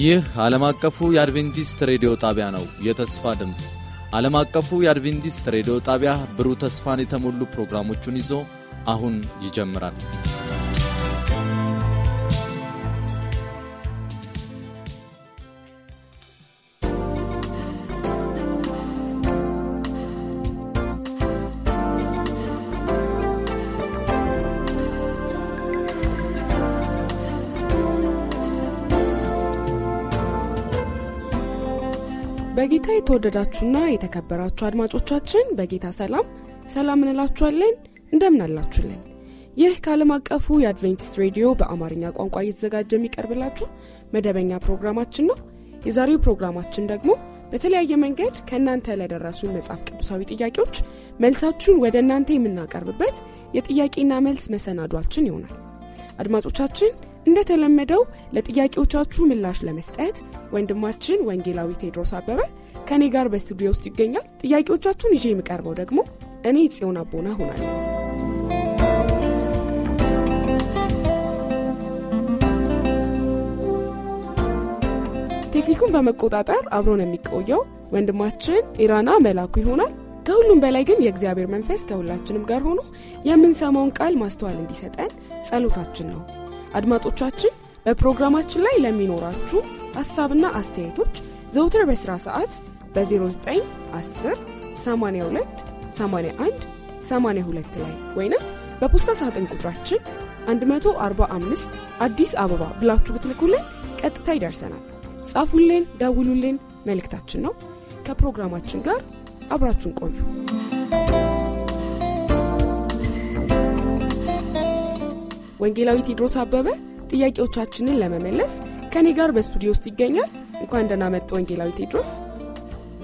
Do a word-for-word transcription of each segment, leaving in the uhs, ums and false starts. ይህ ዓለም አቀፉ የአድቬንቲስት ሬዲዮ ጣቢያ ነው። የተስፋ ድምጽ ዓለም አቀፉ የአድቬንቲስት ሬዲዮ ጣቢያ ብሩህ ተስፋን የተሞሉ ፕሮግራሞችን ይዞ አሁን ይጀምራል። በጌታ የተወደዳችሁና የተከበራችሁ አድማጮቻችን በጌታ ሰላም ሰላም እንላችኋለን። እንደምን አላችሁልን? ይህ ዓለም አቀፉ የአድቬንቲስት ሬዲዮ በአማርኛ ቋንቋ እየተዘጋጀ የሚቀርብላችሁ መደበኛ ፕሮግራማችን ነው። የዛሬው ፕሮግራማችን ደግሞ በተለያየ መንገድ ከእናንተ ለደረሱ መጽሐፍ ቅዱሳዊ ጥያቄዎች መልሳችሁን ወደ እናንተ የምናቀርብበት የጥያቄና መልስ መሰናዷችን ይሆናል። አድማጮቻችን እንደተለመደው ለጥያቄዎቻችሁ ምላሽ ለመስጠት ወንድማችን ወንጌላዊ ቴድሮስ አበበ ከኔ ጋር በስቱዲዮ ውስጥ ይገኛል። ጥያቄዎቻችሁን ይዤ የምቀርበው ደግሞ እኔ ጽዮን አቦና ሆናለሁ። ቴክኒኩን በመቆጣጠር አብሮን የሚቆየው ወንድማችን ኢራና መላኩ ይሆናል። ከሁሉም በላይ ግን የእግዚአብሔር መንፈስ ከሁላችንም ጋር ሆኖ የምንሰማውን ቃል ማስተዋል እንዲሰጠን ጸሎታችን ነው። አድማጮቻችን በፕሮግራማችን ላይ ለሚኖራችሁ ሐሳብና አስተያየቶች ዘውትር በስራ ሰዓት በ0910 82 81 82 ላይ ወይንም በፖስታ ሳጥን ቁጥራችን መቶ አርባ አምስት አዲስ አበባ ብላችሁ ብትልኩልን ቀጥታ ይደርሰናል። ጻፉልን፣ ደውሉልን መልእክታችን ነው። ከፕሮግራማችን ጋር አብራችሁን ቆዩ። ወንጌላዊ ቴድሮስ አበበ ጥያቄዎቻችንን ለመመለስ ከኔ ጋር በስቱዲዮ ውስጥ ይገኛል። እንኳን ደህና መጡ ወንጌላዊ ቴድሮስ።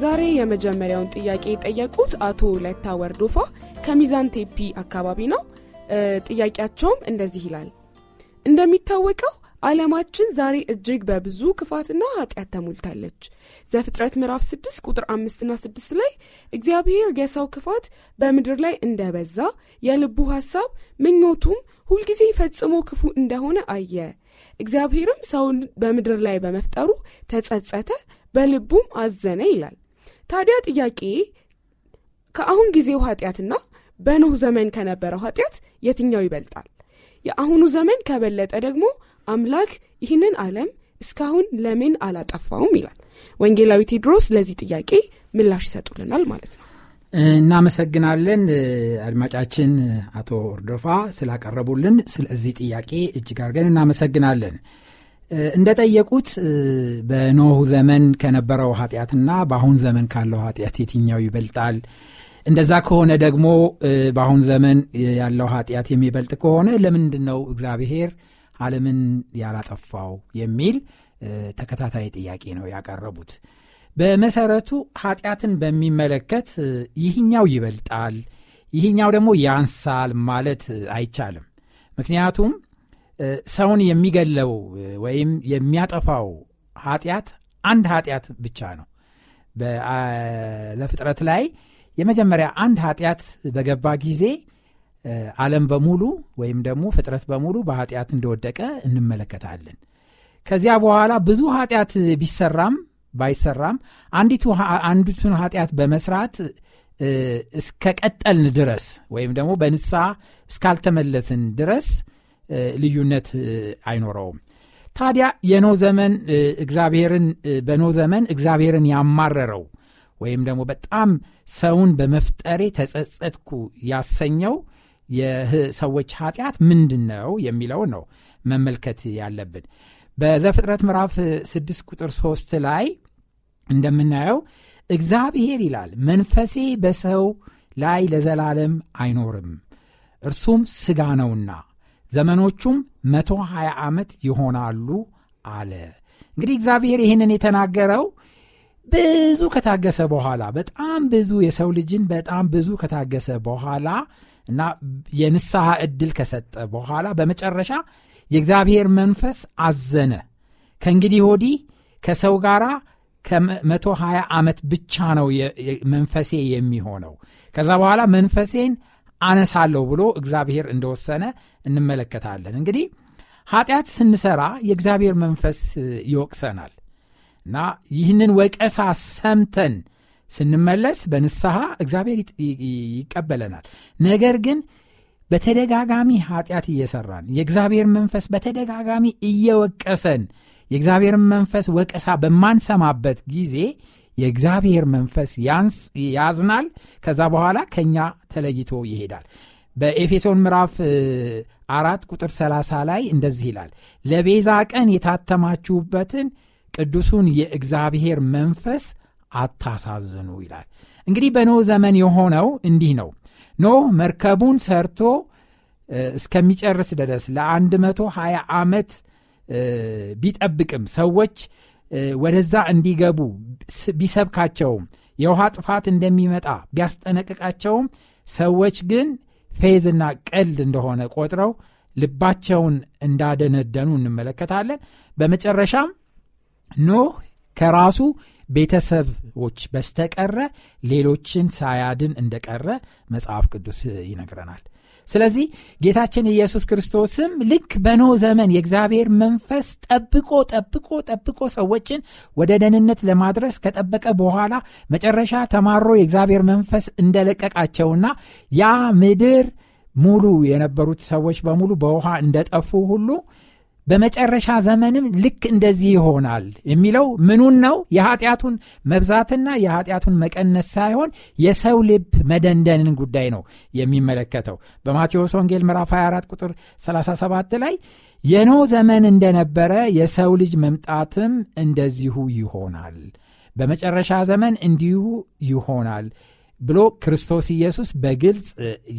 ዛሬ የመጀመሪያውን ጥያቄ የጠየቁት አቶ ለታ ወርዶፋ ከሚዛን ቴፒ አካባቢ ነው። ጥያቄያቸውም እንደዚህ ይላል። እንደሚታወቀው ዓለማችን ዛሬ እጅግ በብዙ ክፋትና ኃጢአት ተሞልታለች። ዘፍጥረት ምዕራፍ ስድስት ቁጥር አምስት እና ስድስት ላይ እግዚአብሔር የሰው ክፋት በምድር ላይ እንደበዛ የልቡ ሐሳብ ምኞቱም ሁሉ ጊዜ ፈጽሞ ክፉ እንደሆነ አየ። እግዚአብሔርም ሰውን በምድር ላይ በመፍጠሩ ተጸጸተ፣ በልቡም አዘነ ይላል። ታዲያ ጥያቄ ከአሁን ጊዜው ኃጢአትና በኖህ ዘመን ከነበረው ኃጢአት የትኛው ይበልጣል? የአሁኑ ዘመን ከበለጠ ደግሞ አምላክ ይህንን ዓለም እስካሁን ለምን አላጠፋውም ይላል። ወንጌላዊ ቴድሮስ ለዚህ ጥያቄ ምላሽ ይሰጡልናል ማለት ነው። እናመሰግናለን አድማጫችን አቶ ወርዶፋ ስላቀረቡልን ስለዚህ ጥያቄ እጅግ አድርገን እናመሰግናለን። እንደጠየቁት በኖህ ዘመን ከነበረው ኃጢአትና በአሁን ዘመን ካለው ኃጢአት የትኛው ይበልጣል? እንደዛ ከሆነ ደግሞ በአሁን ዘመን ያለው ኃጢአት የሚበልጥ ከሆነ ለምንድን ነው እግዚአብሔር ዓለምን ያላጠፋው የሚል ተከታታይ ጥያቄ ነው ያቀረቡት። በመሰረቱ ኃጢአትን በሚመለከት ይህኛው ይበልጣል ይህኛው ደግሞ ያንሳል ማለት አይቻልም። ምክንያቱም ሰውን የሚገለው ወይም የሚያጠፋው ኃጢአት አንድ ኃጢአት ብቻ ነው። በፍጥረት ላይ የመጀመሪያ አንድ ኃጢአት በገባ ጊዜ ዓለም በሙሉ ወይም ደግሞ ፍጥረት በሙሉ በኃጢአት እንደወደቀ እንመለከታለን። ከዚያ በኋላ ብዙ ኃጢአት ቢሰራም ባይሰራም አንዲቱ አንዲቱን ኃጢአት በመስራት እስከ ቀጠልን ድረስ ወይም ደግሞ በንስሐ እስካልተመለስን ድረስ ልዩነት አይኖረውም። ታዲያ የኖህ ዘመን እግዚአብሔርን በኖህ ዘመን እግዚአብሔርን ያማረረው ወይም ደግሞ በጣም ሰውን በመፍጠሬ ተጸጸትኩ ያሰኘው የሰዎች ኃጢአት ምንድነው የሚለው ነው መመልከት ያለብን። በዘፍጥረት ምዕራፍ ስድስት ቁጥር ሶስት ላይ እንደምናየው እግዚአብሔር ይላል መንፈሴ በሰው ላይ ለዘላለም አይኖርም እርሱም ሥጋ ነውና ዘመኖቹም መቶ ሃያ ዓመት ይሆናሉ አለ። እንግዲህ እግዚአብሔር ይህንን የተናገረው ብዙ ከታገሰ በኋላ በጣም ብዙ የሰው ልጅን በጣም ብዙ ከታገሰ በኋላ እና የንስሐ ዕድል ከሰጠ በኋላ በመጨረሻ የእግዚአብሔር መንፈስ አዘነ። ከእንግዲህ ወዲህ ከሰው ጋራ ከመቶ ሃያ ዓመት ብቻ ነው መንፈሴ የሚሆነው ከዛ በኋላ መንፈሴን አነሳለሁ ብሎ እግዚአብሔር እንደወሰነ እንመለከታለን። እንግዲህ ኃጢአት ስንሰራ የእግዚአብሔር መንፈስ ይወቅሰናል። ና ይህንን ወቀሳ ሰምተን ስንመለስ በንስሐ እግዚአብሔር ይቀበለናል። ነገር ግን በተደጋጋሚ ኃጢያት እየሰራን የእግዚአብሔር መንፈስ በተደጋጋሚ እየወቀሰን የእግዚአብሔር መንፈስ ወቀሳ በማንሰማበት ጊዜ የእግዚአብሔር መንፈስ ያንስ ያዝናል። ከዛ በኋላ ከኛ ተለይቶ ይሄዳል። በኤፌሶን ምዕራፍ አራት ቁጥር ሰላሳ ላይ እንደዚህ ይላል፣ ለቤዛ ቀን የታተማችሁበትን ቅዱሱን የእግዚአብሔር መንፈስ አታሳዝኑ ይላል። እንግዲህ በኖህ ዘመን የሆነው እንዲህ ነው። ኖህ መርከቡን ሰርቶ እስከሚጨርስ ድረስ ለመቶ ሃያ ዓመት ቢጠብቅም ሰዎች ወደዛ እንዲገቡ ቢሰብካቸው የውሃ ጥፋት እንደሚመጣ ቢያስጠነቅቃቸውም ሰዎች ግን ፌዝና ቀልድ እንደሆነ ቆጥረው ልባቸውን እንዳደነደኑ እንመለከታለን። በመጨረሻም ኖህ ከራሱ ቤተሰቦች በስተቀር ሌሎችን ሳያድን እንደቀረ መጽሐፍ ቅዱስ ይነግረናል። ስለዚህ ጌታችን ኢየሱስ ክርስቶስም ልክ በኖህ ዘመን የእግዚአብሔር መንፈስ ጠብቆ ጠብቆ ጠብቆ ሰዎችን ወደ ደህንነት ለማድረስ ከጠበቀ በኋላ መጨረሻ ተማሮ የእግዚአብሔር መንፈስ እንደለቀቃቸውና ያ ምድር ሙሉ የነበሩት ሰዎች በሙሉ በውሃ እንደጠፉ ሁሉ በመጨረሻ ዘመንም ልክ እንደዚህ ይሆናል የሚለው ምኑን ነው? የኃጢያቱን መብዛትና የኃጢያቱን መቀነስ ሳይሆን የሰው ልብ መደንደንን ጉዳይ ነው የሚመለከተው። በማቴዎስ ወንጌል ምዕራፍ ሃያ አራት ቁጥር ሰላሳ ሰባት ላይ የኖህ ዘመን እንደነበረ የሰው ልጅ መምጣትም እንደዚሁ ይሆናል፣ በመጨረሻ ዘመን እንዲሁ ይሆናል ብሎ ክርስቶስ ኢየሱስ በግልጽ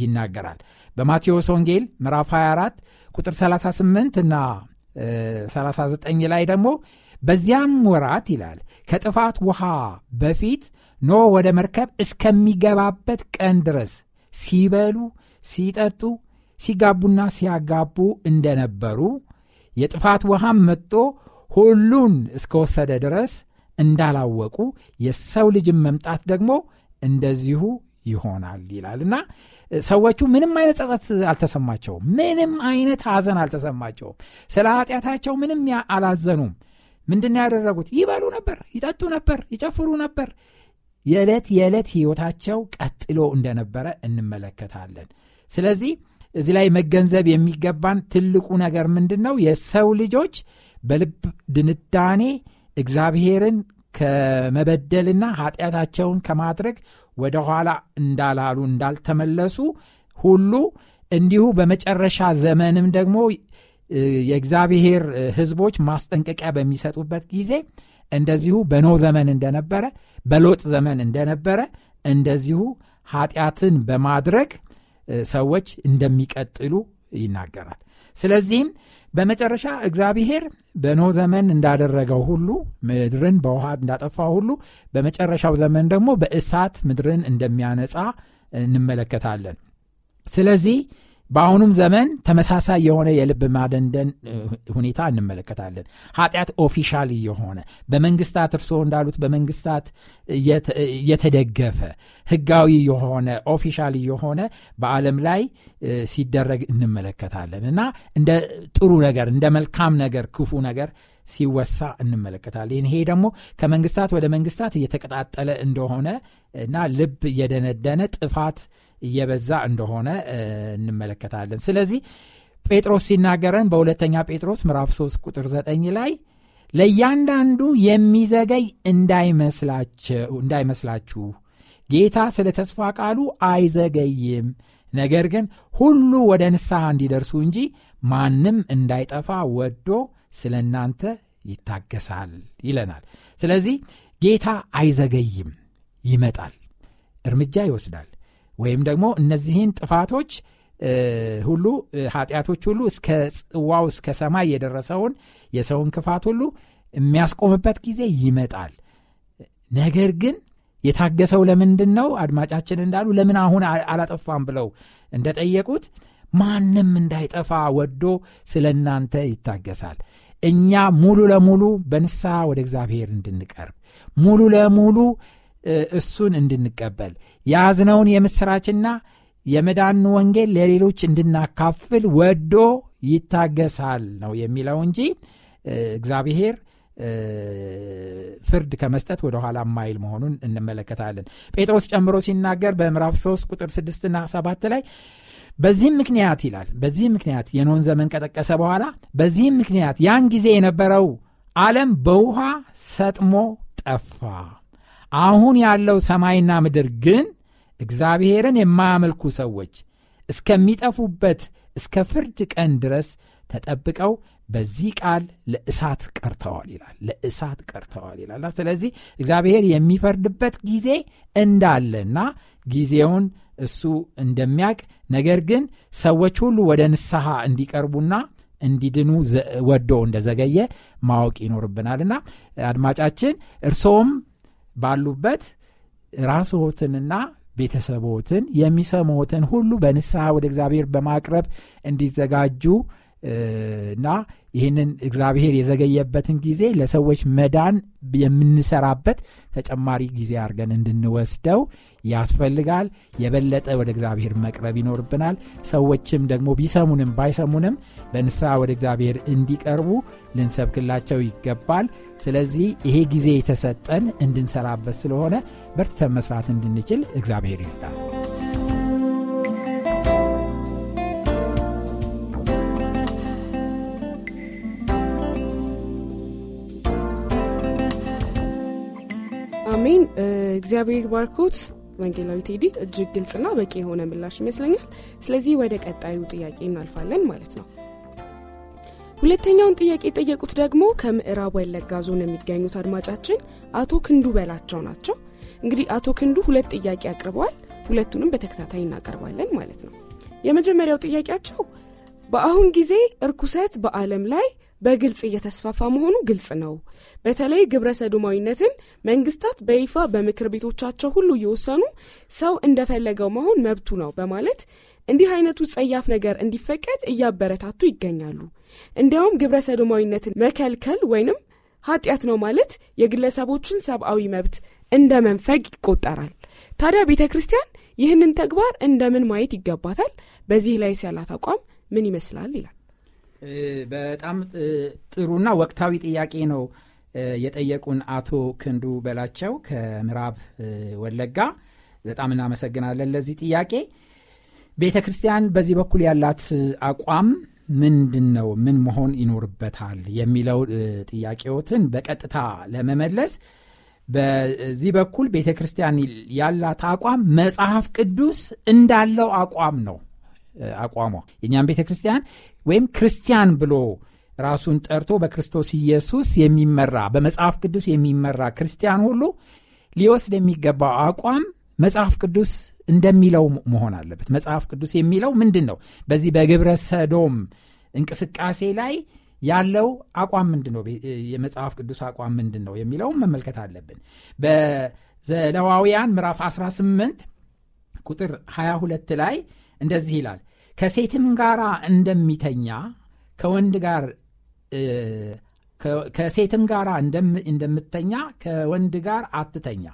ይናገራል። በማቴዎስ ወንጌል ምዕራፍ ሃያ አራት ቁጥር ሰላሳ ስምንት እና ሰላሳ ዘጠኝ ላይ ደግሞ በዚያም ወራት ይላል ከጥፋት ውሃ በፊት ኖህ ወደ መርከብ እስከሚገባበት ቀን ድረስ ሲበሉ፣ ሲጠጡ፣ ሲጋቡና ሲያጋቡ እንደነበሩ የጥፋት ውሃም መጥቶ ሁሉን እስከወሰደ ድረስ እንዳላወቁ የሰው ልጅም መምጣት ደግሞ እንደዚሁ ይሆናል ይላልና ሰዎቹ ምንም አይነት ጸጸት አልተሰማቸውም፣ ምንም አይነት ሐዘን አልተሰማቸውም፣ ስለ ኃጢያታቸው ምንም አላዘኑም። ምንድነው ያደረጉት? ይበሉ ነበር፣ ይጠጡ ነበር፣ ይጨፍሩ ነበር። የዕለት የዕለት ህይወታቸው ቀጥሎ እንደነበረ እንመለከታለን። ስለዚህ እዚህ ላይ መገንዘብ የሚገባን ትልቁ ነገር ምንድነው? የሰው ልጆች በልብ ድንዳኔ እግዚአብሔርን ከመበደልና ኃጢያታቸውን ከማድረግ ወደ ኋላ እንዳላሉ እንዳልተመለሱ ሁሉ እንዲሁ በመጨረሻ ዘመንም ደግሞ የእግዚአብሔር ህዝቦች ማስጠንቀቂያ በሚሰጡበት ጊዜ እንደዚሁ በኖህ ዘመን እንደነበረ፣ በሎጥ ዘመን እንደነበረ እንደዚሁ ኃጢያትን በማድረግ ሰዎች እንደሚቀጥሉ ይናገራል። ስለዚህም በመጨረሻ እግዚአብሔር በኖህ ዘመን እንዳደረገው ሁሉ ምድርን በውሃ እንዳጠፋ ሁሉ በመጨረሻው ዘመን ደግሞ በእሳት ምድርን እንደሚያነጻ እንመለከታለን። ስለዚህ በአሁኑም ዘመን ተመሳሳይ የሆነ የልብ ማደንደን ሁኔታ እንመለከታለን። ኃጢያት ኦፊሻሊ የሆነ በመንግስታት እርሶ እንዳሉት በመንግስታት የተደገፈ ህጋዊ የሆነ ኦፊሻሊ የሆነ በዓለም ላይ ሲደረግ እንመለከታለን እና እንደ ጥሩ ነገር እንደ መልካም ነገር ክፉ ነገር ሲወሳ እንመለከታለን። ይሄ ደግሞ ከመንግስታት ወደ መንግስታት እየተቀጣጠለ እንደሆነ እና ልብ እየደነደነ ጥፋት እየበዛ እንደሆነ እንመለከታለን። ስለዚህ ጴጥሮስ ሲናገረን በሁለተኛ ጴጥሮስ ምዕራፍ ሶስት ቁጥር ዘጠኝ ላይ ለእያንዳንዱ የሚዘገይ እንዳይመስላችሁ እንዳይመስላችሁ ጌታ ስለ ተስፋ ቃሉ አይዘገይም፣ ነገር ግን ሁሉ ወደ ንስሐ እንዲደርሱ እንጂ ማንም እንዳይጠፋ ወዶ ስለናንተ ይታገሳል ይለናል። ስለዚህ ጌታ አይዘገይም፣ ይመጣል፣ እርምጃ ይወስዳል። ወይም ደግሞ እነዚህን ጥፋቶች ሁሉ ኃጢያቶች ሁሉ እስከ ጽዋው እስከ ሰማይ የደረሰውን የሰውን ክፋት ሁሉ የሚያስቆምበት ጊዜ ይመጣል። ነገር ግን የታገሰው ለምንድን ነው? አድማጫችን እንዳሉ ለምን አሁን አላጠፋም ብለው እንደጠየቁት ማንም እንዳይጠፋ ወዶ ስለናንተ ይታገሳል። እኛ ሙሉ ለሙሉ በንስሐ ወደ እግዚአብሔር እንድንቀርብ ሙሉ ለሙሉ እሱን እንድንቀበል ያዝነውን የምስራችንና የመዳን ወንጌል ለሌሎች እንድናካፍል ወዶ ይታገሳል ነው የሚለው እንጂ እግዚአብሔር ፍርድ ከመስጠት ወደ ኋላ ማይል መሆኑን እንመለከታለን። ጴጥሮስ ጨምሮ ሲናገር በምዕራፍ ሶስት ቁጥር ስድስት እና ሰባት ላይ በዚህ ምክንያት ይላል በዚህ ምክንያት የኖህ ዘመን ከተቀሰቀሰ በኋላ በዚህ ምክንያት ያን ጊዜ የነበረው ዓለም በውሃ ሰጥሞ ጠፋ። አሁን ያለው ሰማይና ምድር ግን እግዚአብሔርን የማያመልኩ ሰዎች እስከሚጠፉበት እስከ ፍርድ ቀን ድረስ ተጠብቀው በዚህ ቃል ለእሳት ቀርተዋል ይላል ለእሳት ቀርተዋል ይላል። ስለዚህ እግዚአብሔር የሚፈርድበት ጊዜ እንዳለና ጊዜውን እሱ እንደሚያውቅ ነገር ግን ሰዎች ሁሉ ወደ ንስሐ እንዲቀርቡና እንዲድኑ ወዶ እንደዘገየ ማወቅ ይኖርብናልና አድማጫችን እርሶም ባሉበት ራስዎትንና ቤተሰቦትን የሚሰሙትን ሁሉ በንስሐ ወደ እግዚአብሔር በማቅረብ እንዲዘጋጁ እና ይሄንን እግዚአብሔር የዘገየበትን ጊዜ ለሰዎች መዳን የምንሰራበት ተጨማሪ ጊዜ አድርገን እንድንወስደው ያስፈልጋል። የበለጠ ወደ እግዚአብሔር መቅረብ ይኖርብናል። ሰዎችም ደግሞ ቢሰሙንም ባይሰሙንም በንስሐ ወደ እግዚአብሔር እንዲቀርቡ ልንሰብክላቸው ይገባል። ስለዚህ ይሄ ጊዜ የተሰጠን እንድንሰራበት ስለሆነ በርትተን መስራት እንድንችል እግዚአብሔር ይርዳል። አሜን። እግዚአብሔር ይባርኮት። ወንጌላዊ ቴዲ እጅግ ግልጽና በቂ የሆነ ምላሽ ይመስለኛል። ስለዚህ ወደ ቀጣዩ ጥያቄ እናልፋለን ማለት ነው። ሁለተኛውን ጥያቄ ጠየቁት ደግሞ ከምዕራብ ወለጋ ዞን የሚገኙት አድማጫችን አቶ ክንዱ በላቸው ናቸው። እንግዲህ አቶ ክንዱ ሁለት ጥያቄ አቅርበዋል። ሁለቱንም በተከታታይ እናቀርባለን ማለት ነው። የመጀመሪያው ጥያቄያቸው በአሁን ጊዜ እርኩሰት በዓለም ላይ በግልጽ እየተስፋፋ መሆኑ ግልጽ ነው። በተለይ ግብረ ሰዶማዊነትን መንግስታት በይፋ በምክር ቤቶቻቸው ሁሉ እየወሰኑ ሰው እንደፈለገው መሆን መብቱ ነው በማለት እንዲህ አይነቱ ጸያፍ ነገር እንዲፈቀድ እያበረታቱ ይገኛሉ። እንዲያውም ግብረ ሰዶማዊነትን መከልከል ወይንም ኃጢአት ነው ማለት የግለሰቦችን ሰብአዊ መብት እንደመንፈግ ይቆጠራል። ታዲያ ቤተክርስቲያን ይህንን ተግባር እንደምን ማየት ይገባታል? በዚህ ላይ ያላት አቋም ምን ይመስላል? ይላል። በጣም ጥሩና ወቅታዊ ጥያቄ ነው የጠየቁን አቶ ክንዱ በላቸው ከምዕራብ ወለጋ። በጣም እናመሰግናለን ለዚህ ጥያቄ። ቤተክርስቲያን በዚህ በኩል ያላት አቋም ምንድነው? ምን መሆን ይኖርበታል? የሚለው ጥያቄዎትን በቀጥታ ለመመለስ በዚህ በኩል ቤተክርስቲያን ያላት አቋም መጽሐፍ ቅዱስ እንዳለው አቋም ነው አቋሟ። የኛም ቤተክርስቲያን ወይም ክርስቲያን ብሎ ራሱን ጠርቶ በክርስቶስ ኢየሱስ የሚመራ በመጽሐፍ ቅዱስ የሚመራ ክርስቲያን ሁሉ ሊወስድ የሚገባው አቋም መጽሐፍ ቅዱስ እንደሚለው መሆን አለበት። መጽሐፍ ቅዱስ የሚለው ምንድነው? በዚህ በግብረ ሰዶም እንቅስቃሴ ላይ ያለው አቋም ምንድነው? የመጽሐፍ ቅዱስ አቋም ምንድነው የሚለው መመልከት አለብን። በዘሌዋውያን ምዕራፍ አስራ ስምንት ቁጥር ሃያ ሁለት ላይ እንደዚህ ይላል፣ ከሴትም ጋር እንደሚተኛ ከወንድ ጋር ከሴትም ጋር እንደምትተኛ ከወንድ ጋር አትተኛ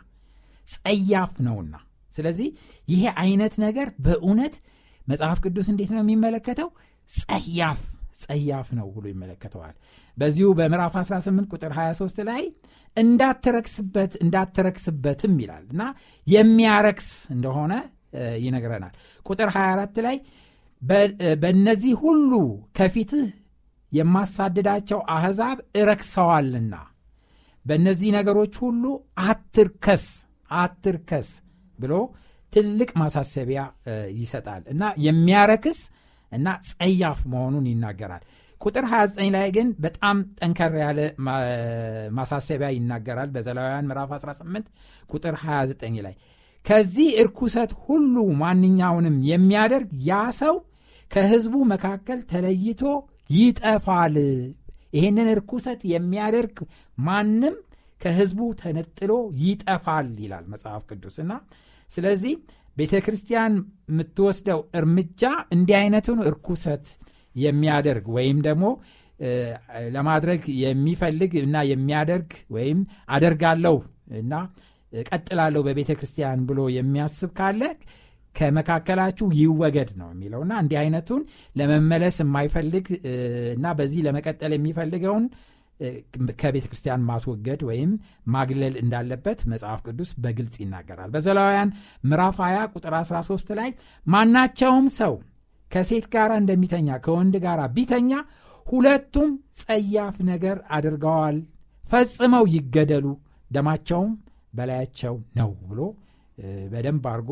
ጸያፍ ነውና። ስለዚህ ይሄ አይነት ነገር በእውነት መጽሐፍ ቅዱስ እንዴት ነው የሚመለከተው? ጸያፍ ጸያፍ ነው ብሎ ይመለከተዋል። በዚሁ በምዕራፍ አስራ ስምንት ቁጥር ሃያ ሦስት ላይ እንዳትረክስበት እንዳትረክስበትም ይላል እና የሚያረክስ እንደሆነ ይነግረናል። ቁጥር ሃያ አራት ላይ በእነዚህ ሁሉ ከፊትህ የማሳደዳቸው አሕዛብ እረክሰዋልና በእነዚህ ነገሮች ሁሉ አትርከስ አትርከስ ብሎ ትልቅ ማሳሰቢያ ይሰጣል እና የሚያረክስ እና ጸያፍ መሆኑን ይናገራል። ቁጥር ሃያ ዘጠኝ ላይ ግን በጣም ጠንከር ያለ ማሳሰቢያ ይናገራል። በዘሌዋውያን ምዕራፍ አስራ ስምንት ቁጥር ሃያ ዘጠኝ ላይ ከዚህ እርኩሰት ሁሉ ማንኛውንም የሚያደርግ ያ ሰው ከሕዝቡ መካከል ተለይቶ ይጠፋል። ይህንን እርኩሰት የሚያደርግ ማንም ከሕዝቡ ተነጥሎ ይጠፋል ይላል መጽሐፍ ቅዱስ እና ስለዚህ ቤተ ክርስቲያን የምትወስደው እርምጃ እንዲህ አይነቱን እርኩሰት የሚያደርግ ወይም ደግሞ ለማድረግ የሚፈልግ እና የሚያደርግ ወይም አደርጋለሁ እና ቀጥላለሁ በቤተ ክርስቲያን ብሎ የሚያስብ ካለ ከመካከላችሁ ይወገድ ነው የሚለውና እንዲህ አይነቱን ለመመለስ የማይፈልግ እና በዚህ ለመቀጠል የሚፈልገውን ከቤተ ክርስቲያን ማስወገድ ወይም ማግለል እንዳለበት መጽሐፍ ቅዱስ በግልጽ ይናገራል። በዘሌዋውያን ምዕራፍ ሃያ ቁጥር አስራ ሶስት ላይ ማናቸውም ሰው ከሴት ጋር እንደሚተኛ ከወንድ ጋር ቢተኛ ሁለቱም ጸያፍ ነገር አድርገዋል፣ ፈጽመው ይገደሉ፣ ደማቸውም በላያቸው ነው ብሎ በደንብ አርጎ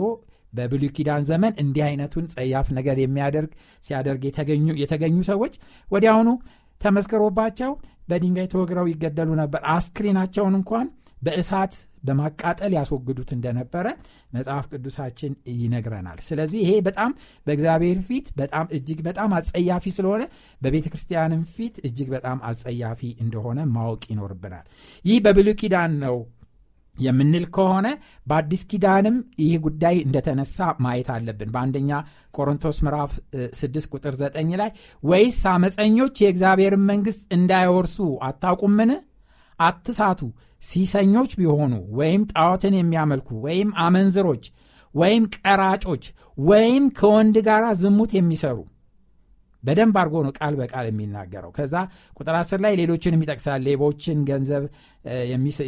በብሉይ ኪዳን ዘመን እንዲህ አይነቱን ጸያፍ ነገር የሚያደርግ ሲያደርግ የተገኙ የተገኙ ሰዎች ወዲያውኑ ተመስክሮባቸው በድንጋይ ተወግረው ይገደሉ ነበር። አስክሬናቸውን እንኳን በእሳት በማቃጠል ያስወግዱት እንደነበረ መጽሐፍ ቅዱሳችን ይነግረናል። ስለዚህ ይሄ በጣም በእግዚአብሔር ፊት በጣም እጅግ በጣም አጸያፊ ስለሆነ በቤተክርስቲያንም ፊት እጅግ በጣም አጸያፊ እንደሆነ ማወቅ ይኖርብናል። ይህ በብሉይ ኪዳን ነው የምንል ከሆነ በአዲስ ኪዳንም ይህ ጉዳይ እንደተነሳ ማየት አለብን። በአንደኛ ቆሮንቶስ ምዕራፍ ስድስት ቁጥር ዘጠኝ ላይ ወይስ አመፀኞች የእግዚአብሔርን መንግሥት እንዳይወርሱ አታውቁምን? አትሳቱ፣ ሲሰኞች ቢሆኑ ወይም ጣዖትን የሚያመልኩ ወይም አመንዝሮች ወይም ቀራጮች ወይም ከወንድ ጋር ዝሙት የሚሰሩ በደንብ አድርጎ ነው ቃል በቃል የሚናገረው። ከዛ ቁጥር አስር ላይ ሌሎችንም ይጠቅሳል። ሌቦችን፣ ገንዘብ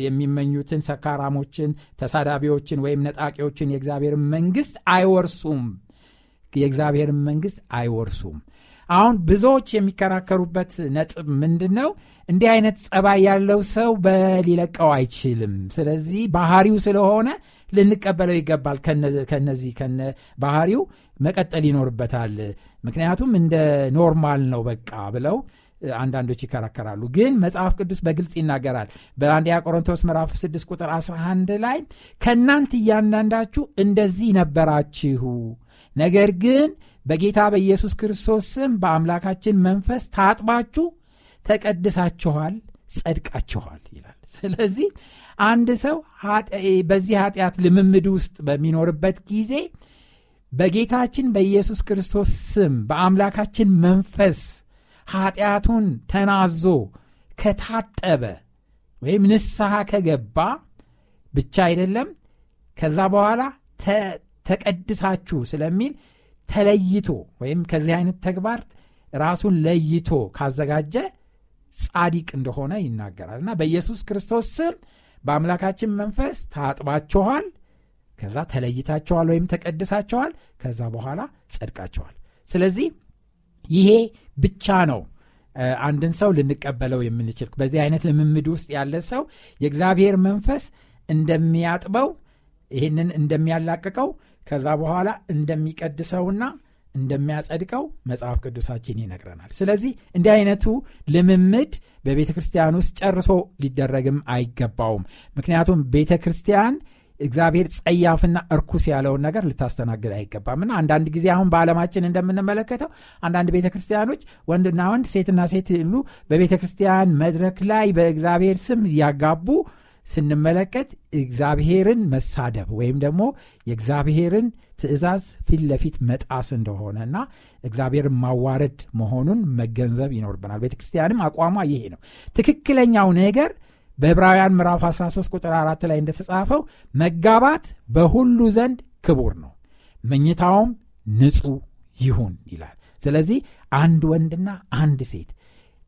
የሚመኙትን፣ ሰካራሞችን፣ ተሳዳቢዎችን ወይም ነጣቂዎችን የእግዚአብሔር መንግሥት አይወርሱም የእግዚአብሔር መንግሥት አይወርሱም። አሁን ብዙዎች የሚከራከሩበት ነጥብ ምንድነው? እንዲህ አይነት ጸባይ ያለው ሰው በሊለቀው አይችልም። ስለዚህ ባህሪው ስለሆነ ልንቀበለው ይገባል። ከነዚህ ከነ ባህሪው መቀጠል ይኖርበታል። ምክንያቱም እንደ ኖርማል ነው በቃ ብለው አንዳንዶች ይከራከራሉ። ግን መጽሐፍ ቅዱስ በግልጽ ይናገራል። በአንደኛ ቆሮንቶስ ምዕራፍ ስድስት ቁጥር አስራ አንድ ላይ ከእናንተ እያንዳንዳችሁ እንደዚህ ነበራችሁ፣ ነገር ግን በጌታ በኢየሱስ ክርስቶስ ስም በአምላካችን መንፈስ ታጥባችሁ ተቀድሳችኋል፣ ጸድቃችኋል ይላል። ስለዚህ አንድ ሰው በዚህ ኃጢአት ልምምድ ውስጥ በሚኖርበት ጊዜ በጌታችን በኢየሱስ ክርስቶስ ስም በአምላካችን መንፈስ ኃጢአቱን ተናዞ ከታጠበ ወይም ንስሐ ከገባ ብቻ አይደለም፣ ከዛ በኋላ ተቀድሳችሁ ስለሚል ተለይቶ ወይም ከዚህ አይነት ተግባር ራሱን ለይቶ ካዘጋጀ ጻድቅ እንደሆነ ይናገራል። እና በኢየሱስ ክርስቶስ ስም በአምላካችን መንፈስ ታጥባችኋል፣ ከዛ ተለይታችኋል ወይም ተቀድሳችኋል፣ ከዛ በኋላ ጸድቃችኋል። ስለዚህ ይሄ ብቻ ነው አንድን ሰው ልንቀበለው የምንችል። በዚህ አይነት ልምምድ ውስጥ ያለ ሰው የእግዚአብሔር መንፈስ እንደሚያጥበው ይህንን እንደሚያላቅቀው ከዛ በኋላ እንደሚቀድሰውና እንደሚያጸድቀው መጽሐፍ ቅዱሳችን ይነግረናል። ስለዚህ እንዲህ አይነቱ ልምምድ በቤተ ክርስቲያን ውስጥ ጨርሶ ሊደረግም አይገባውም። ምክንያቱም ቤተ ክርስቲያን እግዚአብሔር ጸያፍና እርኩስ ያለውን ነገር ልታስተናግድ አይገባምና አንዳንድ ጊዜ አሁን በዓለማችን እንደምንመለከተው አንዳንድ ቤተ ክርስቲያኖች ወንድና ወንድ ሴትና ሴት ይሉ በቤተ ክርስቲያን መድረክ ላይ በእግዚአብሔር ስም ያጋቡ ስንመለከት እግዚአብሔርን መሳደብ ወይም ደግሞ የእግዚአብሔርን ትእዛዝ ፊት ለፊት መጣስ እንደሆነና እግዚአብሔርን ማዋረድ መሆኑን መገንዘብ ይኖርብናል። ቤተክርስቲያንም አቋሟ ይሄ ነው። ትክክለኛው ነገር በዕብራውያን ምዕራፍ አስራ ሶስት ቁጥር አራት ላይ እንደተጻፈው መጋባት በሁሉ ዘንድ ክቡር ነው፣ መኝታውም ንጹሕ ይሁን ይላል። ስለዚህ አንድ ወንድና አንድ ሴት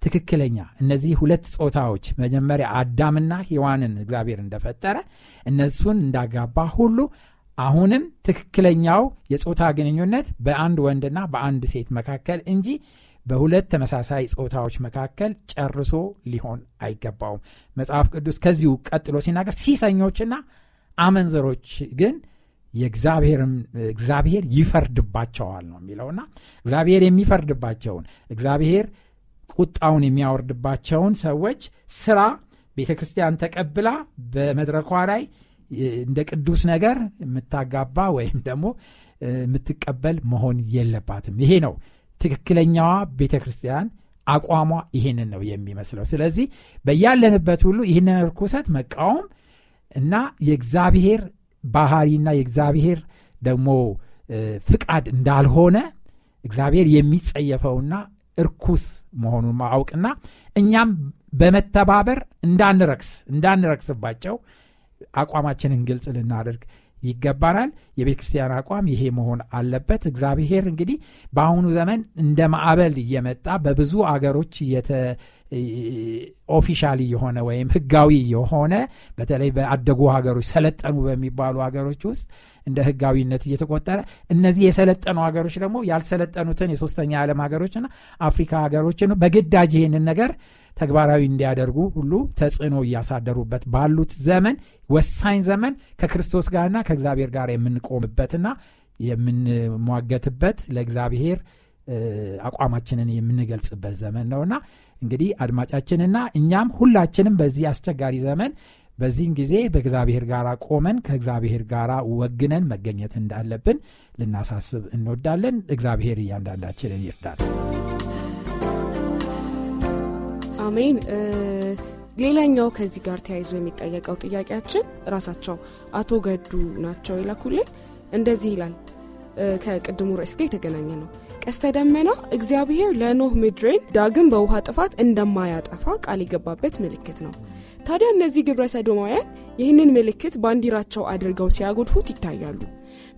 ትክክለኛ እነዚህ ሁለት ጾታዎች መጀመሪያ አዳምና ሔዋንን እግዚአብሔር እንደፈጠረ እነሱን እንዳጋባ ሁሉ አሁንም ትክክለኛው የጾታ ግንኙነት በአንድ ወንድና በአንድ ሴት መካከል እንጂ በሁለት ተመሳሳይ ጾታዎች መካከል ጨርሶ ሊሆን አይገባውም። መጽሐፍ ቅዱስ ከዚሁ ቀጥሎ ሲናገር ሲሰኞችና አመንዝሮች ግን የእግዚአብሔር ይፈርድባቸዋል ነው የሚለውና እግዚአብሔር የሚፈርድባቸውን እግዚአብሔር ቁጣውን የሚያወርድባቸውን ሰዎች ስራ ቤተክርስቲያን ተቀብላ በመድረኳ ላይ እንደ ቅዱስ ነገር የምታጋባ ወይም ደግሞ የምትቀበል መሆን የለባትም። ይሄ ነው ትክክለኛዋ ቤተክርስቲያን አቋሟ ይሄንን ነው የሚመስለው። ስለዚህ በያለንበት ሁሉ ይህንን ርኩሰት መቃወም እና የእግዚአብሔር ባህሪና የእግዚአብሔር ደግሞ ፍቃድ እንዳልሆነ እግዚአብሔር የሚጸየፈውና እርኩስ መሆኑን ማወቅና እኛም በመተባበር እንዳንረክስ እንዳንረክስባቸው አቋማችንን ግልጽ ልናደርግ ይገባናል። የቤተ ክርስቲያን አቋም ይሄ መሆን አለበት። እግዚአብሔር እንግዲህ በአሁኑ ዘመን እንደ ማዕበል እየመጣ በብዙ አገሮች ኦፊሻሊ የሆነ ወይም ህጋዊ የሆነ በተለይ በአደጉ ሀገሮች ሰለጠኑ በሚባሉ ሀገሮች ውስጥ እንደ ህጋዊነት እየተቆጠረ እነዚህ የሰለጠኑ ሀገሮች ደግሞ ያልሰለጠኑትን የሶስተኛ ዓለም ሀገሮችና አፍሪካ ሀገሮችን በግዳጅ ይሄንን ነገር ተግባራዊ እንዲያደርጉ ሁሉ ተጽዕኖ ያሳደሩበት ባሉት ዘመን ወሳኝ ዘመን ከክርስቶስ ጋርና ከእግዚአብሔር ጋር የምንቆምበትና የምንሟገትበት ለእግዚአብሔር አቋማችንን የምንገልጽበት ዘመን ነውና እንግዲህ አድማጫችንና እኛም ሁላችንም በዚህ አስቸጋሪ ዘመን በዚህን ጊዜ በእግዚአብሔር ጋራ ቆመን ከእግዚአብሔር ጋራ ወግነን መገኘት እንዳለብን ልናሳስብ እንወዳለን። እግዚአብሔር እያንዳንዳችንን ይርዳል። አሜን። ሌላኛው ከዚህ ጋር ተያይዞ የሚጠየቀው ጥያቄያችን ራሳቸው አቶ ገዱ ናቸው ይላኩልን። እንደዚህ ይላል ከቀድሞ ራስ ጋር የተገናኘ ነው። ቀስተ ደመና እግዚአብሔር ለኖህ ምድርን ዳግም በውሃ ጥፋት እንደማያጠፋ ቃል የገባበት ምልክት ነው። ታዲያ እነዚህ ግብረ ሰዶማውያን ይህንን ምልክት ባንዲራቸው አድርገው ሲያጎድፉት ይታያሉ።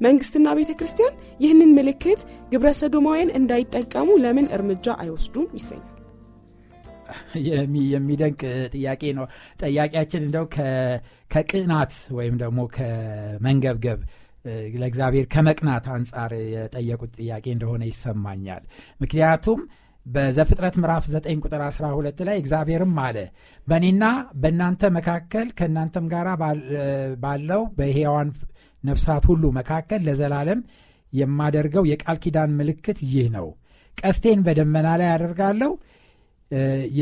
መንግስትና ቤተክርስቲያን ይህንን ምልክት ግብረ ሰዶማውያን እንዳይጠቀሙ ለምን እርምጃ አይወስዱም ይሰኛል። የሚደንቅ ጥያቄ ነው። ጠያቂያችን እንደው ከቅናት ወይም ደግሞ ከመንገብገብ ለእግዚአብሔር ከመቅናት አንፃር የጠየቁት ጥያቄ እንደሆነ ይሰማኛል። ምክንያቱም በዘፍጥረት ምዕራፍ ዘጠኝ ቁጥር አስራ ሁለት ላይ እግዚአብሔርም አለ በእኔና በእናንተ መካከል ከእናንተም ጋራ ባለው በሕያዋን ነፍሳት ሁሉ መካከል ለዘላለም የማደርገው የቃል ኪዳን ምልክት ይህ ነው። ቀስቴን በደመና ላይ አደርጋለሁ፣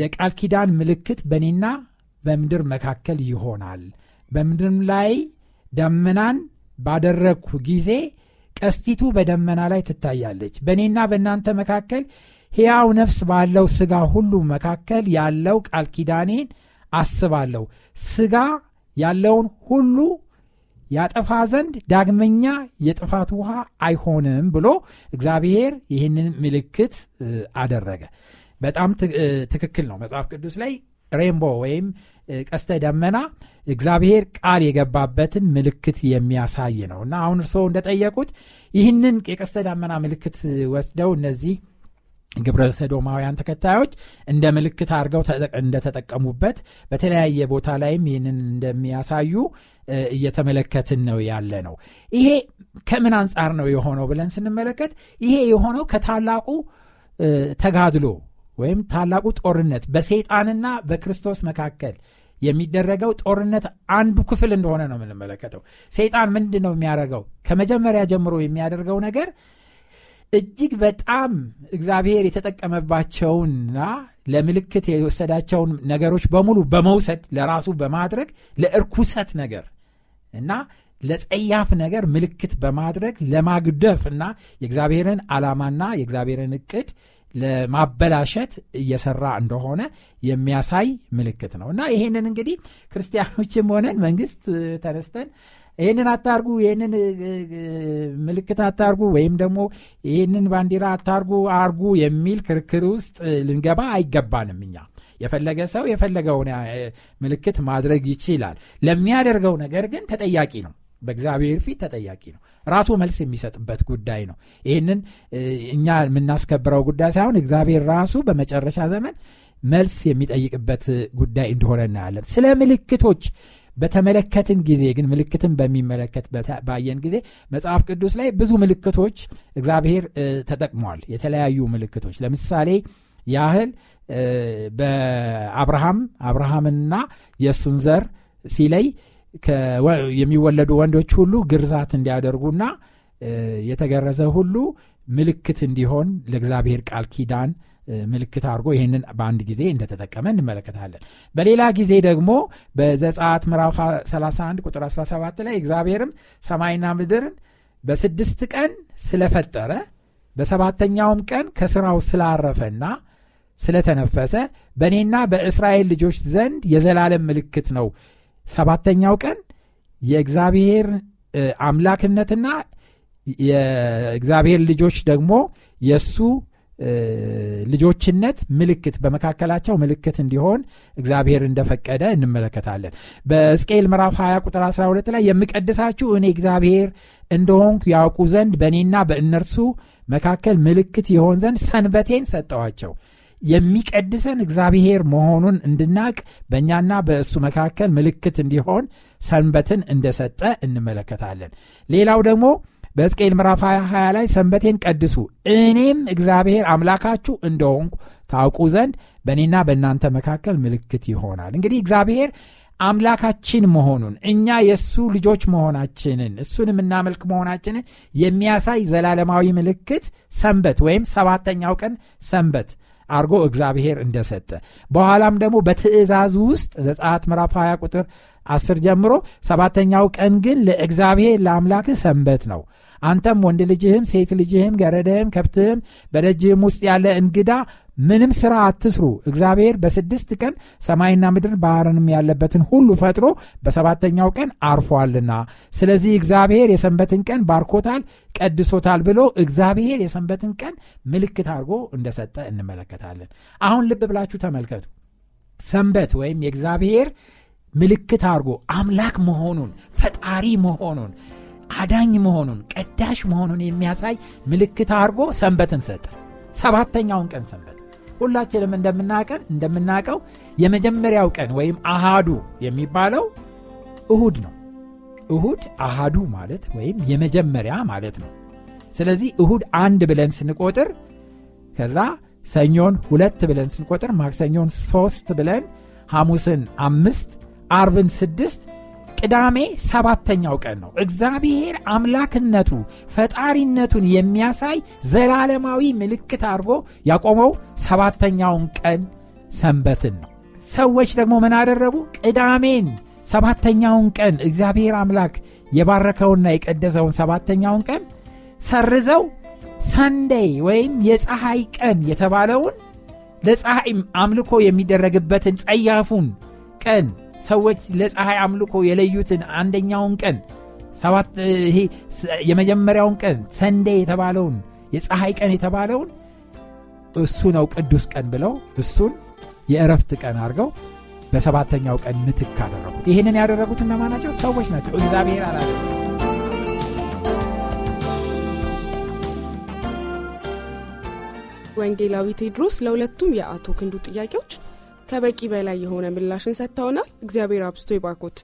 የቃል ኪዳን ምልክት በእኔና በምድር መካከል ይሆናል። በምድር ላይ ደመናን ባደረግኩ ጊዜ ቀስቲቱ በደመና ላይ ትታያለች። በእኔና በእናንተ መካከል ሕያው ነፍስ ባለው ሥጋ ሁሉ መካከል ያለው ቃል ኪዳኔን አስባለሁ፣ ሥጋ ያለውን ሁሉ ያጠፋ ዘንድ ዳግመኛ የጥፋት ውሃ አይሆንም ብሎ እግዚአብሔር ይህንን ምልክት አደረገ። በጣም ትክክል ነው። መጽሐፍ ቅዱስ ላይ ሬንቦ ወይም ቀስተ ደመና እግዚአብሔር ቃል የገባበትን ምልክት የሚያሳይ ነው እና አሁን እርስዎ እንደጠየቁት ይህንን የቀስተ ደመና ምልክት ወስደው እነዚህ ግብረ ሰዶማውያን ተከታዮች እንደ ምልክት አድርገው እንደተጠቀሙበት በተለያየ ቦታ ላይም ይህንን እንደሚያሳዩ እየተመለከትን ነው ያለ ነው። ይሄ ከምን አንጻር ነው የሆነው ብለን ስንመለከት ይሄ የሆነው ከታላቁ ተጋድሎ ወይም ታላቁ ጦርነት በሰይጣንና በክርስቶስ መካከል የሚደረገው ጦርነት አንዱ ክፍል እንደሆነ ነው የምንመለከተው። ሰይጣን ምንድን ነው የሚያደርገው? ከመጀመሪያ ጀምሮ የሚያደርገው ነገር እጅግ በጣም እግዚአብሔር የተጠቀመባቸውና ለምልክት የወሰዳቸውን ነገሮች በሙሉ በመውሰድ ለራሱ በማድረግ ለእርኩሰት ነገር እና ለጸያፍ ነገር ምልክት በማድረግ ለማግደፍ እና የእግዚአብሔርን ዓላማና የእግዚአብሔርን ዕቅድ ለማበላሸት እየሰራ እንደሆነ የሚያሳይ ምልክት ነው እና ይሄንን እንግዲህ ክርስቲያኖችም ሆነን መንግስት ተነስተን ይሄንን አታርጉ፣ ይሄንን ምልክት አታርጉ ወይም ደግሞ ይሄንን ባንዲራ አታርጉ አርጉ የሚል ክርክር ውስጥ ልንገባ አይገባንም። እኛ የፈለገ ሰው የፈለገውን ምልክት ማድረግ ይችላል። ለሚያደርገው ነገር ግን ተጠያቂ ነው፣ በእግዚአብሔር ፊት ተጠያቂ ነው። ራሱ መልስ የሚሰጥበት ጉዳይ ነው። ይህንን እኛ የምናስከብረው ጉዳይ ሳይሆን እግዚአብሔር ራሱ በመጨረሻ ዘመን መልስ የሚጠይቅበት ጉዳይ እንደሆነ እናያለን። ስለ ምልክቶች በተመለከትን ጊዜ ግን ምልክትን በሚመለከት ባየን ጊዜ መጽሐፍ ቅዱስ ላይ ብዙ ምልክቶች እግዚአብሔር ተጠቅሟል። የተለያዩ ምልክቶች ለምሳሌ ያህል በአብርሃም አብርሃምና የእሱን ዘር ሲለይ የሚወለዱ ወንዶች ሁሉ ግርዛት እንዲያደርጉና የተገረዘ ሁሉ ምልክት እንዲሆን ለእግዚአብሔር ቃል ኪዳን ምልክት አድርጎ ይህንን በአንድ ጊዜ እንደተጠቀመ እንመለከታለን። በሌላ ጊዜ ደግሞ በዘጸአት ምዕራፍ ሰላሳ አንድ ቁጥር አስራ ሰባት ላይ እግዚአብሔርም ሰማይና ምድርን በስድስት ቀን ስለፈጠረ በሰባተኛውም ቀን ከስራው ስላረፈና ስለተነፈሰ በእኔና በእስራኤል ልጆች ዘንድ የዘላለም ምልክት ነው። ሰባተኛው ቀን የእግዚአብሔር አምላክነትና የእግዚአብሔር ልጆች ደግሞ የእሱ ልጆችነት ምልክት በመካከላቸው ምልክት እንዲሆን እግዚአብሔር እንደፈቀደ እንመለከታለን። በሕዝቅኤል ምዕራፍ ሃያ ቁጥር አስራ ሁለት ላይ የምቀድሳችሁ እኔ እግዚአብሔር እንደሆንኩ ያውቁ ዘንድ በእኔና በእነርሱ መካከል ምልክት ይሆን ዘንድ ሰንበቴን ሰጠዋቸው፣ የሚቀድሰን እግዚአብሔር መሆኑን እንድናቅ በእኛና በእሱ መካከል ምልክት እንዲሆን ሰንበትን እንደሰጠ እንመለከታለን። ሌላው ደግሞ በሕዝቅኤል ምዕራፍ ሃያ ላይ ሰንበቴን ቀድሱ እኔም እግዚአብሔር አምላካችሁ እንደሆንኩ ታውቁ ዘንድ በእኔና በእናንተ መካከል ምልክት ይሆናል። እንግዲህ እግዚአብሔር አምላካችን መሆኑን እኛ የሱ ልጆች መሆናችንን እሱንም እናመልክ መሆናችንን የሚያሳይ ዘላለማዊ ምልክት ሰንበት ወይም ሰባተኛው ቀን ሰንበት አርጎ እግዚአብሔር እንደሰጠ በኋላም ደግሞ በትእዛዙ ውስጥ ዘጸአት ምዕራፍ ሃያ ቁጥር አስር ጀምሮ ሰባተኛው ቀን ግን ለእግዚአብሔር ለአምላክ ሰንበት ነው፣ አንተም ወንድ ልጅህም ሴት ልጅህም ገረድህም ከብትህም በደጅህም ውስጥ ያለ እንግዳ ምንም ሥራ አትስሩ፣ እግዚአብሔር በስድስት ቀን ሰማይና ምድር ባህርንም ያለበትን ሁሉ ፈጥሮ በሰባተኛው ቀን አርፏልና ስለዚህ እግዚአብሔር የሰንበትን ቀን ባርኮታል ቀድሶታል ብሎ እግዚአብሔር የሰንበትን ቀን ምልክት አድርጎ እንደሰጠ እንመለከታለን። አሁን ልብ ብላችሁ ተመልከቱ። ሰንበት ወይም የእግዚአብሔር ምልክት አድርጎ አምላክ መሆኑን ፈጣሪ መሆኑን አዳኝ መሆኑን ቀዳሽ መሆኑን የሚያሳይ ምልክት አድርጎ ሰንበትን ሰጠ፣ ሰባተኛውን ቀን ሰንበት። ሁላችንም እንደምናቀን እንደምናቀው የመጀመሪያው ቀን ወይም አሃዱ የሚባለው እሁድ ነው። እሁድ አሃዱ ማለት ወይም የመጀመሪያ ማለት ነው። ስለዚህ እሁድ አንድ ብለን ስንቆጥር ከዛ ሰኞን ሁለት ብለን ስንቆጥር ማክሰኞን ሶስት ብለን ሐሙስን አምስት አርብን ስድስት ቅዳሜ ሰባተኛው ቀን ነው። እግዚአብሔር አምላክነቱ ፈጣሪነቱን የሚያሳይ ዘላለማዊ ምልክት አድርጎ ያቆመው ሰባተኛውን ቀን ሰንበትን ነው። ሰዎች ደግሞ ምን አደረጉ? ቅዳሜን ሰባተኛውን ቀን እግዚአብሔር አምላክ የባረከውና የቀደሰውን ሰባተኛውን ቀን ሰርዘው ሰንደይ ወይም የፀሐይ ቀን የተባለውን ለፀሐይ አምልኮ የሚደረግበትን ጸያፉን ቀን ሰዎች ለፀሐይ አምልኮ የለዩትን አንደኛውን ቀን ሰባት ይሄ የመጀመሪያውን ቀን ሰንዴ የተባለውን የፀሐይ ቀን የተባለውን እሱ ነው ቅዱስ ቀን ብለው እሱን የእረፍት ቀን አድርገው በሰባተኛው ቀን ምትክ አደረጉት። ይሄንን ያደረጉት እነማን ናቸው? ሰዎች ናቸው። እግዚአብሔር አላለም። ወንጌላዊ ቴድሮስ ለሁለቱም የአቶ ክንዱ ጥያቄዎች ከበቂ በላይ የሆነ ምላሽን ሰጥተውናል። እግዚአብሔር አብስቶ ይባርኮት።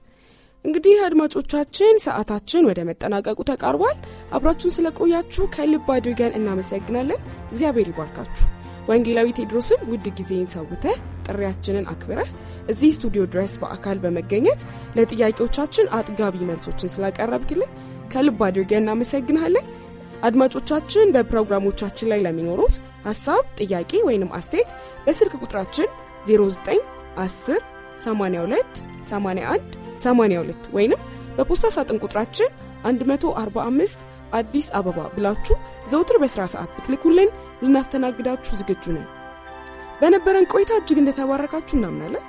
እንግዲህ አድማጮቻችን ሰዓታችን ወደ መጠናቀቁ ተቃርቧል። አብራችሁን ስለቆያችሁ ከልብ አድርገን እናመሰግናለን። እግዚአብሔር ይባርካችሁ። ወንጌላዊ ቴድሮስም ውድ ጊዜን ሰውተህ ጥሪያችንን አክብረህ እዚህ ስቱዲዮ ድረስ በአካል በመገኘት ለጥያቄዎቻችን አጥጋቢ መልሶችን ስላቀረብክልን ከልብ አድርገን እናመሰግናለን። አድማጮቻችን በፕሮግራሞቻችን ላይ ለሚኖሩት ሐሳብ፣ ጥያቄ ወይንም አስተያየት በስልክ ቁጥራችን ዜሮ ዘጠኝ አስር ሰማንያ ሁለት ሰማንያ አንድ ሰማንያ ሁለት ወይንም በፖስታ ሳጥን ቁጥራችን መቶ አርባ አምስት አዲስ አበባ ብላችሁ ዘውትር በስራ ሰዓት ብትልኩልን ልናስተናግዳችሁ ዝግጁ ነን። በነበረን ቆይታ እጅግ እንደተባረካችሁ እናምናለን።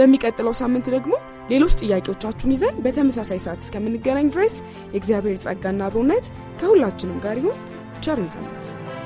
በሚቀጥለው ሳምንት ደግሞ ሌሎች ጥያቄዎቻችሁን ይዘን በተመሳሳይ ሰዓት እስከምንገናኝ ድረስ የእግዚአብሔር ጸጋና አብሮነት ከሁላችንም ጋር ይሁን። ቸር እንሰንብት።